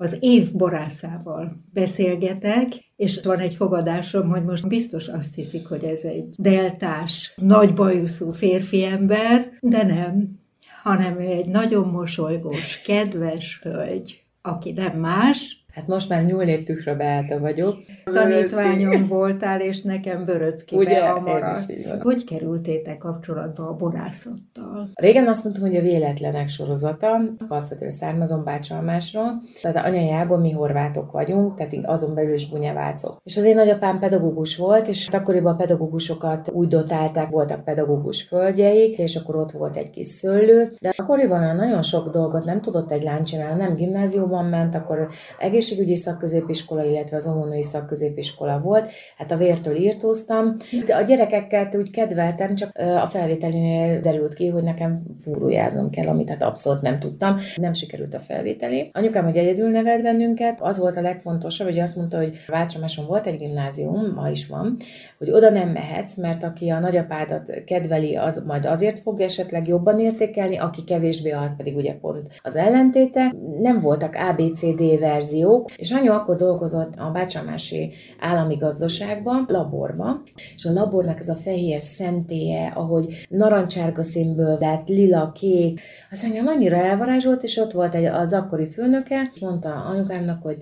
az év borászával beszélgetek, és van egy fogadásom, hogy most biztos azt hiszik, hogy ez egy deltás, nagy bajuszú férfi ember, de nem, hanem ő egy nagyon mosolygós, kedves hölgy, aki nem más. Hát most már nyúlépükre Beáta vagyok. Tanítványom voltál, és nekem Böröckibe maradsz. Hogy kerültétek kapcsolatba a borászattal? Régen azt mondtam, hogy a véletlenek sorozata. Alföldről származom, Bács-Almásról. Tehát anyai ágon mi horvátok vagyunk, tehát azon belül is bunyevácok. És az én nagyapám pedagógus volt, és akkoriban a pedagógusokat úgy dotálták, voltak pedagógus földjeik, és akkor ott volt egy kis szőlő. De akkoriban nagyon sok dolgot nem tudott egy lány csinálni, nem gimnáziumban ment, akkor egészségügyi szakközépiskola, illetve az omonói szakközépiskola volt. Hát a vértől írtóztam. De a gyerekekkel úgy kedveltem, csak a felvételinél derült ki, hogy nekem fúrójáznom kell, amit hát abszolút nem tudtam. Nem sikerült a felvételi. Anyukám, hogy egyedül nevelt bennünket, az volt a legfontosabb, hogy azt mondta, hogy Vácsamáson volt egy gimnázium, ma is van, hogy oda nem mehetsz, mert aki a nagyapádat kedveli, az majd azért fog esetleg jobban értékelni, aki kevésbé, az pedig ugye pont az ellentéte. Nem voltak ABCD verzió. És anyu akkor dolgozott a Bács-Almási állami gazdaságban, laborban, és a labornak ez a fehér szentélye, ahogy narancsárga színből lett, lila, kék, az engem annyira elvarázsolt, és ott volt az akkori főnöke, és mondta anyukámnak, hogy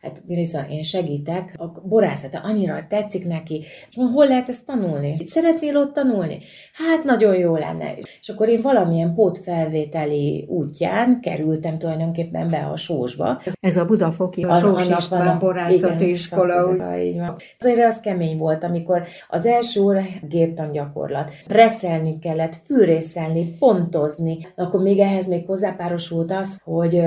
hát Geriza, én segítek, a borászata annyira tetszik neki, és mondom, hol lehet ezt tanulni? Szeretnél ott tanulni? Hát nagyon jó lenne. És akkor én valamilyen pótfelvételi útján kerültem tulajdonképpen be a Sósba. Ez a Budafoki Sós István borászati iskola. Azért az kemény volt, amikor az első óra géptangyakorlat. Reszelni kellett, fűrészelni, pontozni. Akkor még ehhez még hozzápárosult az, hogy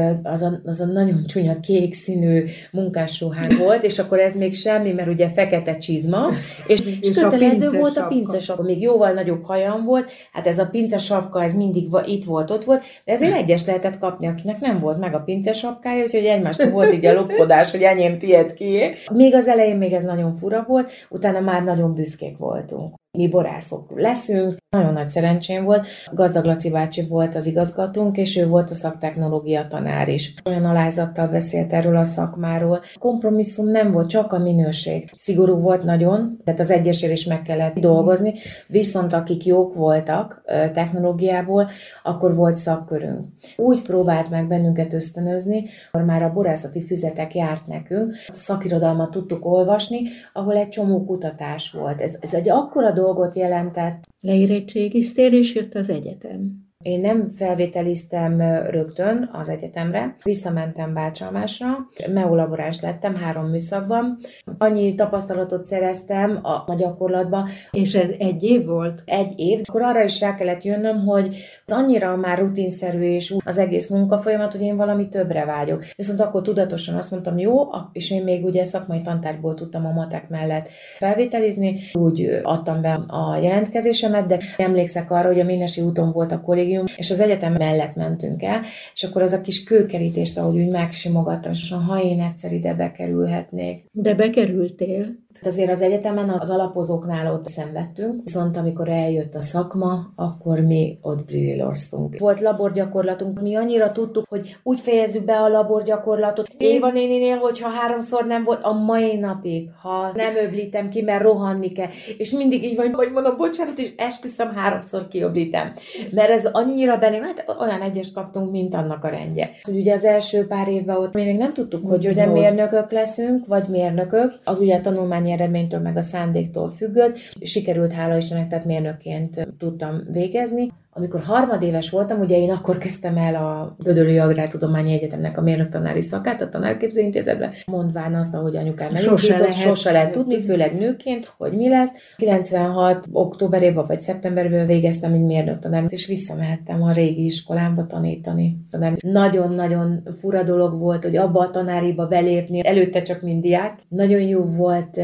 az a nagyon csúnya kék színű munkásruhánk volt, és akkor ez még semmi, mert ugye fekete csizma, és kötelező volt a pincesapka. Még jóval nagyobb hajam volt, hát ez a pincesapka, ez mindig itt volt, ott volt, de ezért egyes lehetett kapni, akinek nem volt meg a pincesapkája, úgyhogy egymástól volt így a lopkodás, hogy enyém, tiéd, kié. Még az elején még ez nagyon fura volt, utána már nagyon büszkék voltunk. Mi borászok leszünk. Nagyon nagy szerencsém volt. Gazdag Laci bácsi volt az igazgatónk, és ő volt a szaktechnológia tanár is. Olyan alázattal beszélt erről a szakmáról. Kompromisszum nem volt, csak a minőség. Szigorú volt nagyon, tehát az egyesért is meg kellett dolgozni, viszont akik jók voltak technológiából, akkor volt szakkörünk. Úgy próbált meg bennünket ösztönözni, akkor már a borászati füzetek járt nekünk. A szakirodalmat tudtuk olvasni, ahol egy csomó kutatás volt. Ez egy akkora dolgot jelentett. Leérettségiztél, és jött az egyetem. Én nem felvételiztem rögtön az egyetemre, visszamentem Bács-Almásra, meolaborás lettem 3 műszakban. Annyi tapasztalatot szereztem a gyakorlatban. És ez egy év volt? Egy év. Akkor arra is rá kellett jönnöm, hogy az annyira már rutinszerű és az egész munkafolyamat, hogy én valami többre vágyok. Viszont akkor tudatosan azt mondtam, jó, és én még ugye szakmai tantárgyból tudtam a matek mellett felvételizni, úgy adtam be a jelentkezésemet, de emlékszek arra, hogy a Ménesi úton volt a kollégium, és az egyetem mellett mentünk el, és akkor az a kis kőkerítést, ahogy úgy megsimogattam, és ha én egyszer ide bekerülhetnék. De bekerültél. Azért az egyetemen az alapozóknál ott szenvedtünk, viszont amikor eljött a szakma, akkor mi ott brilloztunk. Volt laborgyakorlatunk, mi annyira tudtuk, hogy úgy fejezzük be a laborgyakorlatot. Éva néninél, hogyha 3-szor nem volt, a mai napig, ha nem öblítem ki, mert rohanni kell. És mindig így van, hogy mondom, bocsánat, és esküszöm, 3-szor kiöblítem. Mert ez annyira belém, hát olyan egyest kaptunk, mint annak a rendje. Ugye az első pár évben ott mi még nem tudtuk, hogy üzemmérnökök leszünk, vagy mérnökök. Az ugye a tanulmányi eredménytől, meg a szándéktól függött. Sikerült, hála Istennek, tehát mérnökként tudtam végezni. Amikor harmadéves voltam, ugye én akkor kezdtem el a Gödölő Agráltudományi Egyetemnek a mérnöktanári szakát, a tanárképzőintézetben, mondván azt, ahogy anyukám megindított, sose lehet tudni, főleg nőként, hogy mi lesz. 96. októberében vagy szeptemberben végeztem, mint mérnöktanár, és visszamehettem a régi iskolámba tanítani. Nagyon-nagyon fura dolog volt, hogy abba a tanáriba belépni, előtte csak mint diák. Nagyon jó volt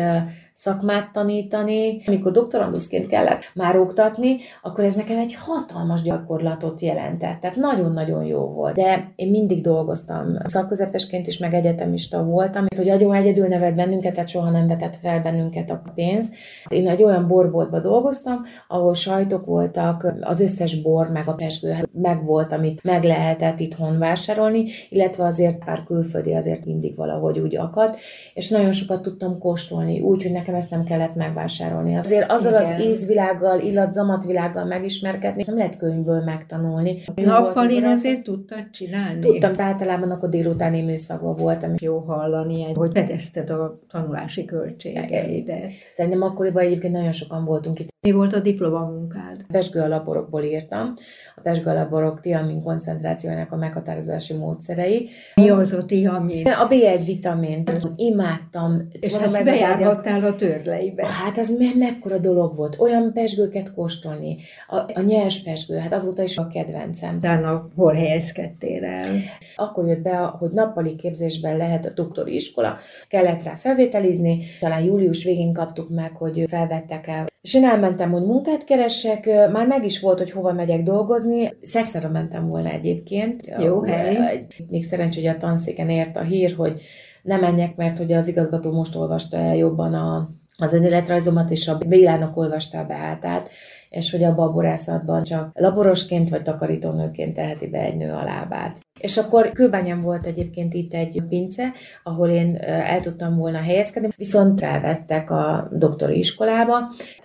szakmát tanítani, amikor doktoranduszként kellett már oktatni, akkor ez nekem egy hatalmas gyakorlatot jelentett. Tehát nagyon-nagyon jó volt. De én mindig dolgoztam szakközepesként is, meg egyetemista voltam, hogy agyon egyedül nevelt bennünket, tehát soha nem vetett fel bennünket a pénz. Én egy olyan borboltban dolgoztam, ahol sajtok voltak, az összes bor, meg a pesgő meg volt, amit meg lehetett itthon vásárolni, illetve azért pár külföldi azért mindig valahogy úgy akadt, és nagyon sokat tudtam kóstolni, úgyhogy nekem ezt nem kellett megvásárolni. Azért azzal az ízvilággal, illat-zamatvilággal megismerkedni, nem lehet könyvből megtanulni. Nappal én azért tudtad csinálni? Tudtam, általában akkor délutáni műszakban voltam. Jó hallani, hogy fedezted a tanulási költségeidet. Szerintem akkoriban egyébként nagyon sokan voltunk itt. Mi volt a diplomamunkád? A pesgőalaborokból írtam. A pesgőalaborok tiamin koncentrációjának a meghatározási módszerei. Mi az a tiamin? A B1 vitamin. Imádtam. És mondom, hát bejárhattál a törleibe. Hát ez mekkora dolog volt. Olyan pesgőket kóstolni. A nyers pesgő, hát azóta is a kedvencem. Utána hol helyezkedtél el? Akkor jött be, hogy nappali képzésben lehet a doktori iskola. Kellett rá felvételizni. Talán július végén kaptuk meg, hogy felvettek el. És én elmentem, hogy munkát keresek, már meg is volt, hogy hova megyek dolgozni. Szexára mentem volna egyébként. Jó hely. Még szerencsé, hogy a tanszéken ért a hír, hogy ne menjek, mert hogy az igazgató most olvasta el jobban az önéletrajzomat, és a Bélának olvasta a beátát, és hogy abban a borászatban csak laborosként vagy takarítónőként teheti be egy nő a lábát. És akkor Kőbányán volt egyébként itt egy pince, ahol én el tudtam volna helyezkedni, viszont felvettek a doktori iskolába.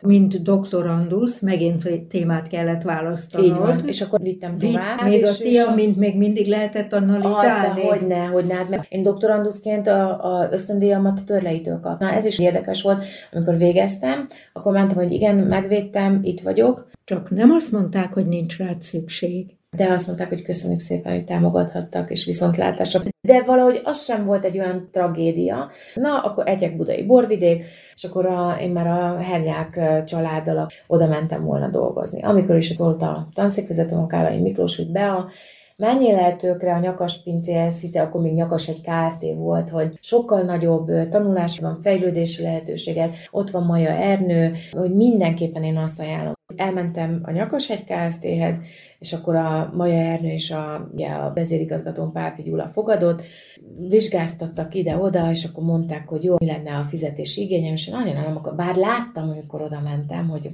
Mint doktorandusz, megint témát kellett választanod. Így van, és akkor vittem tovább. Még a tiam, mint még mindig lehetett analizálni. Hogyne, mert én doktoranduszként az ösztöndíjamat a törleitől kaptam. Ez is érdekes volt, amikor végeztem, akkor mentem, hogy igen, megvédtem, itt vagyok. Csak nem azt mondták, hogy nincs rád szükség. De azt mondták, hogy köszönjük szépen, hogy támogathattak, és viszontlátásra. De valahogy az sem volt egy olyan tragédia. Na, akkor Etyek-Budai borvidék, és akkor én már a Hernyák családdal oda mentem volna dolgozni. Amikor is szólt a tanszékvezetőm, a Kállay Miklós, hogy Bea, menjél el tőkre a Nyakas Pincészet, akkor még Nyakas egy Kft. Volt, hogy sokkal nagyobb tanulási van, fejlődési lehetőséget, ott van Maja Ernő, hogy mindenképpen én azt ajánlom. Elmentem a Nyakas egy Kft.-hez, és akkor a Maja Ernő és a vezérigazgatón Pál Gyula fogadott, vizsgáztattak ide-oda, és akkor mondták, hogy jó, mi lenne a fizetési igényem, és nagyon bár láttam, amikor oda mentem, hogy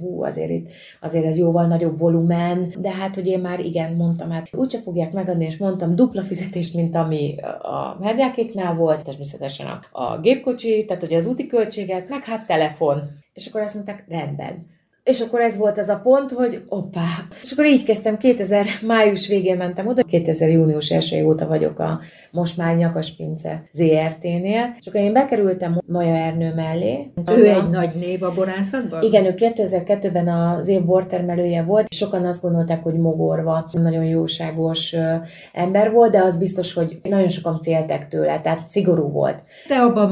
azért ez jóval nagyobb volumen, de hát, hogy én már igen, mondtam, hát úgyse fogják megadni, és mondtam, dupla fizetést, mint ami a Hernyákéknál volt, természetesen a gépkocsi, tehát hogy az úti költséget, meg hát telefon. És akkor azt mondták, rendben. És akkor ez volt az a pont, hogy oppá. És akkor így kezdtem, 2000 május végén mentem oda, 2000 június 1 óta vagyok a most már Nyakas Pince ZRT-nél. És akkor én bekerültem Maja Ernő mellé. Ő egy nagy név a borászatban? Igen, ő 2002-ben az év bortermelője volt. Sokan azt gondolták, hogy mogorva, nagyon jóságos ember volt, de az biztos, hogy nagyon sokan féltek tőle, tehát szigorú volt. De abban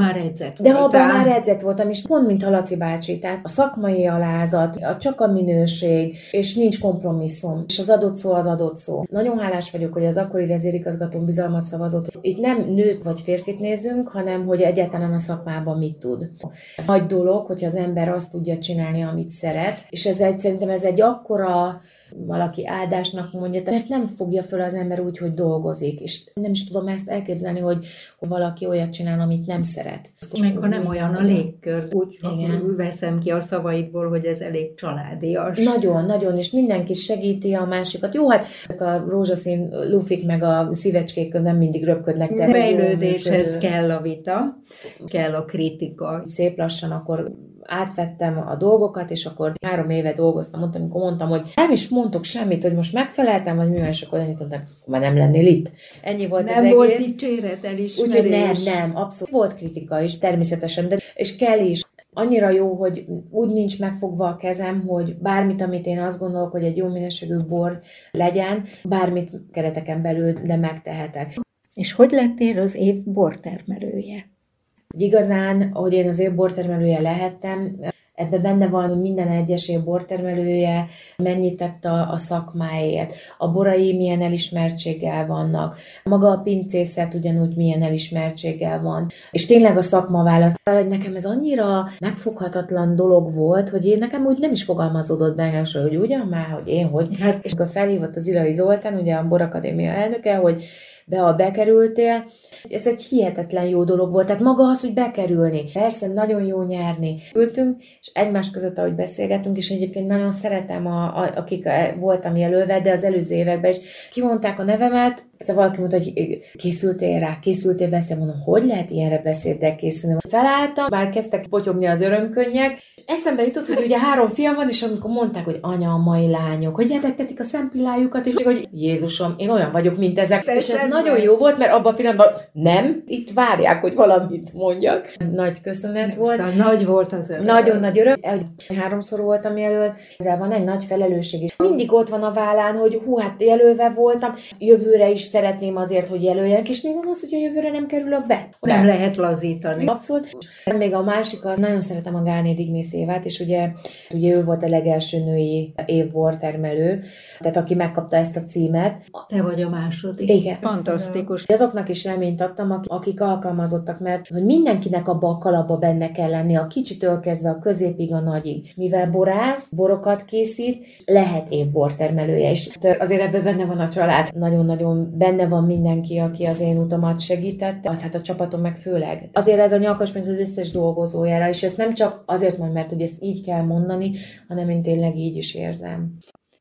már edzett voltam, és pont mint a Laci bácsi, tehát a szakmai alázat, csak a minőség, és nincs kompromisszum, és az adott szó az adott szó. Nagyon hálás vagyok, hogy az akkori vezérigazgatón bizalmat szavazott. Itt nem nőt vagy férfit nézünk, hanem hogy egyáltalán a szakmában mit tud. Nagy dolog, hogyha az ember azt tudja csinálni, amit szeret, és szerintem ez egy akkora, valaki áldásnak mondja, mert nem fogja föl az ember úgy, hogy dolgozik, és nem is tudom ezt elképzelni, hogy valaki olyat csinál, amit nem szeret. Meg ha nem olyan a légkör, úgy veszem ki a szavaidból, hogy ez elég családias. Nagyon, nagyon, és mindenki segíti a másikat. Jó, hát a rózsaszín lufik meg a szívecskék nem mindig röpködnek. A fejlődéshez kell a vita, kell a kritika. Szép lassan akkor átvettem a dolgokat, és akkor 3 éve dolgoztam, amikor mondtam, hogy nem is mondtok semmit, hogy most megfeleltem, vagy mivel, és akkor annyit mondták, már nem lennél itt. Ennyi volt nem az egész. Nem volt dicséret, elismerés. Úgyhogy nem, abszolút. Volt kritika is, természetesen, de és kell is. Annyira jó, hogy úgy nincs megfogva a kezem, hogy bármit, amit én azt gondolok, hogy egy jó minőségű bor legyen, bármit kereteken belül, de megtehetek. És hogy lettél az év bortermelője? Igazán, ahogy én az év bortermelője lehettem, Ebben benne van, hogy minden egyes bortermelője mennyit tett a szakmáért, a borai milyen elismertséggel vannak, maga a pincészet ugyanúgy milyen elismertséggel van. És tényleg a szakmaválaszt. Nekem ez annyira megfoghatatlan dolog volt, hogy én nekem úgy nem is fogalmazódott bennem, hogy ugyan már, hogy én hogy. Hát, és akkor felhívott az Zilai Zoltán, ugye a Borakadémia elnöke, hogy ha bekerültél, ez egy hihetetlen jó dolog volt, tehát maga az, hogy bekerülni. Persze, nagyon jó nyerni. Ültünk, és egymás között, ahogy beszélgettünk, és egyébként nagyon szeretem, akik voltam jelölve, de az előző években is kimondták a nevemet, szóval valaki mondta, hogy készültél rá, készültél beszélni, mondom, hogy lehet ilyenre beszéddel készülni. Felálltam, már kezdtek potyogni az örömkönnyek, és eszembe jutott, hogy ugye 3 fiam van, és amikor mondták, hogy anya, a mai lányok, hogy elvegtetik a szempillájukat, és hogy Jézusom, én olyan vagyok, mint ezek. És ez nagyon jó volt, mert abban a pillanatban nem, itt várják, hogy valamit mondjak. Nagy köszönet volt. Szóval nagy volt az öröm. Nagyon nagy öröm. 3-szor voltam jelölt, ezzel van egy nagy felelősség is. Mindig ott van a vállán, hogy hú, hát jelölve voltam, jövőre is szeretném azért, hogy jelöljenek, és még van az, hogy a jövőre nem kerülök be. Nem lehet lazítani. Abszolút. Még a másik az, nagyon szeretem a Gál Nédi Ignész Évát, és ugye ő volt a legelső női évbortermelő, tehát aki megkapta ezt a címet. Te vagy a második. Igen. Fantasztikus. Azoknak is reményt adtam, akik alkalmazottak, mert hogy mindenkinek abba a kalapba benne kell lenni, a kicsitől kezdve a középig, a nagyig. Mivel borász, borokat készít, lehet évbortermelője is. Azért ebben benne van a család. Nagyon-nagyon benne van mindenki, aki az én utamat segítette, hát a csapatom meg főleg. Azért ez a Nyakas Pincészet az összes dolgozójára, és ezt nem csak azért mondom, mert hogy ezt így kell mondani, hanem én tényleg így is érzem.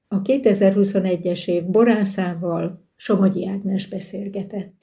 A 2021-es év borászával Somogyi Ágnes beszélgetett.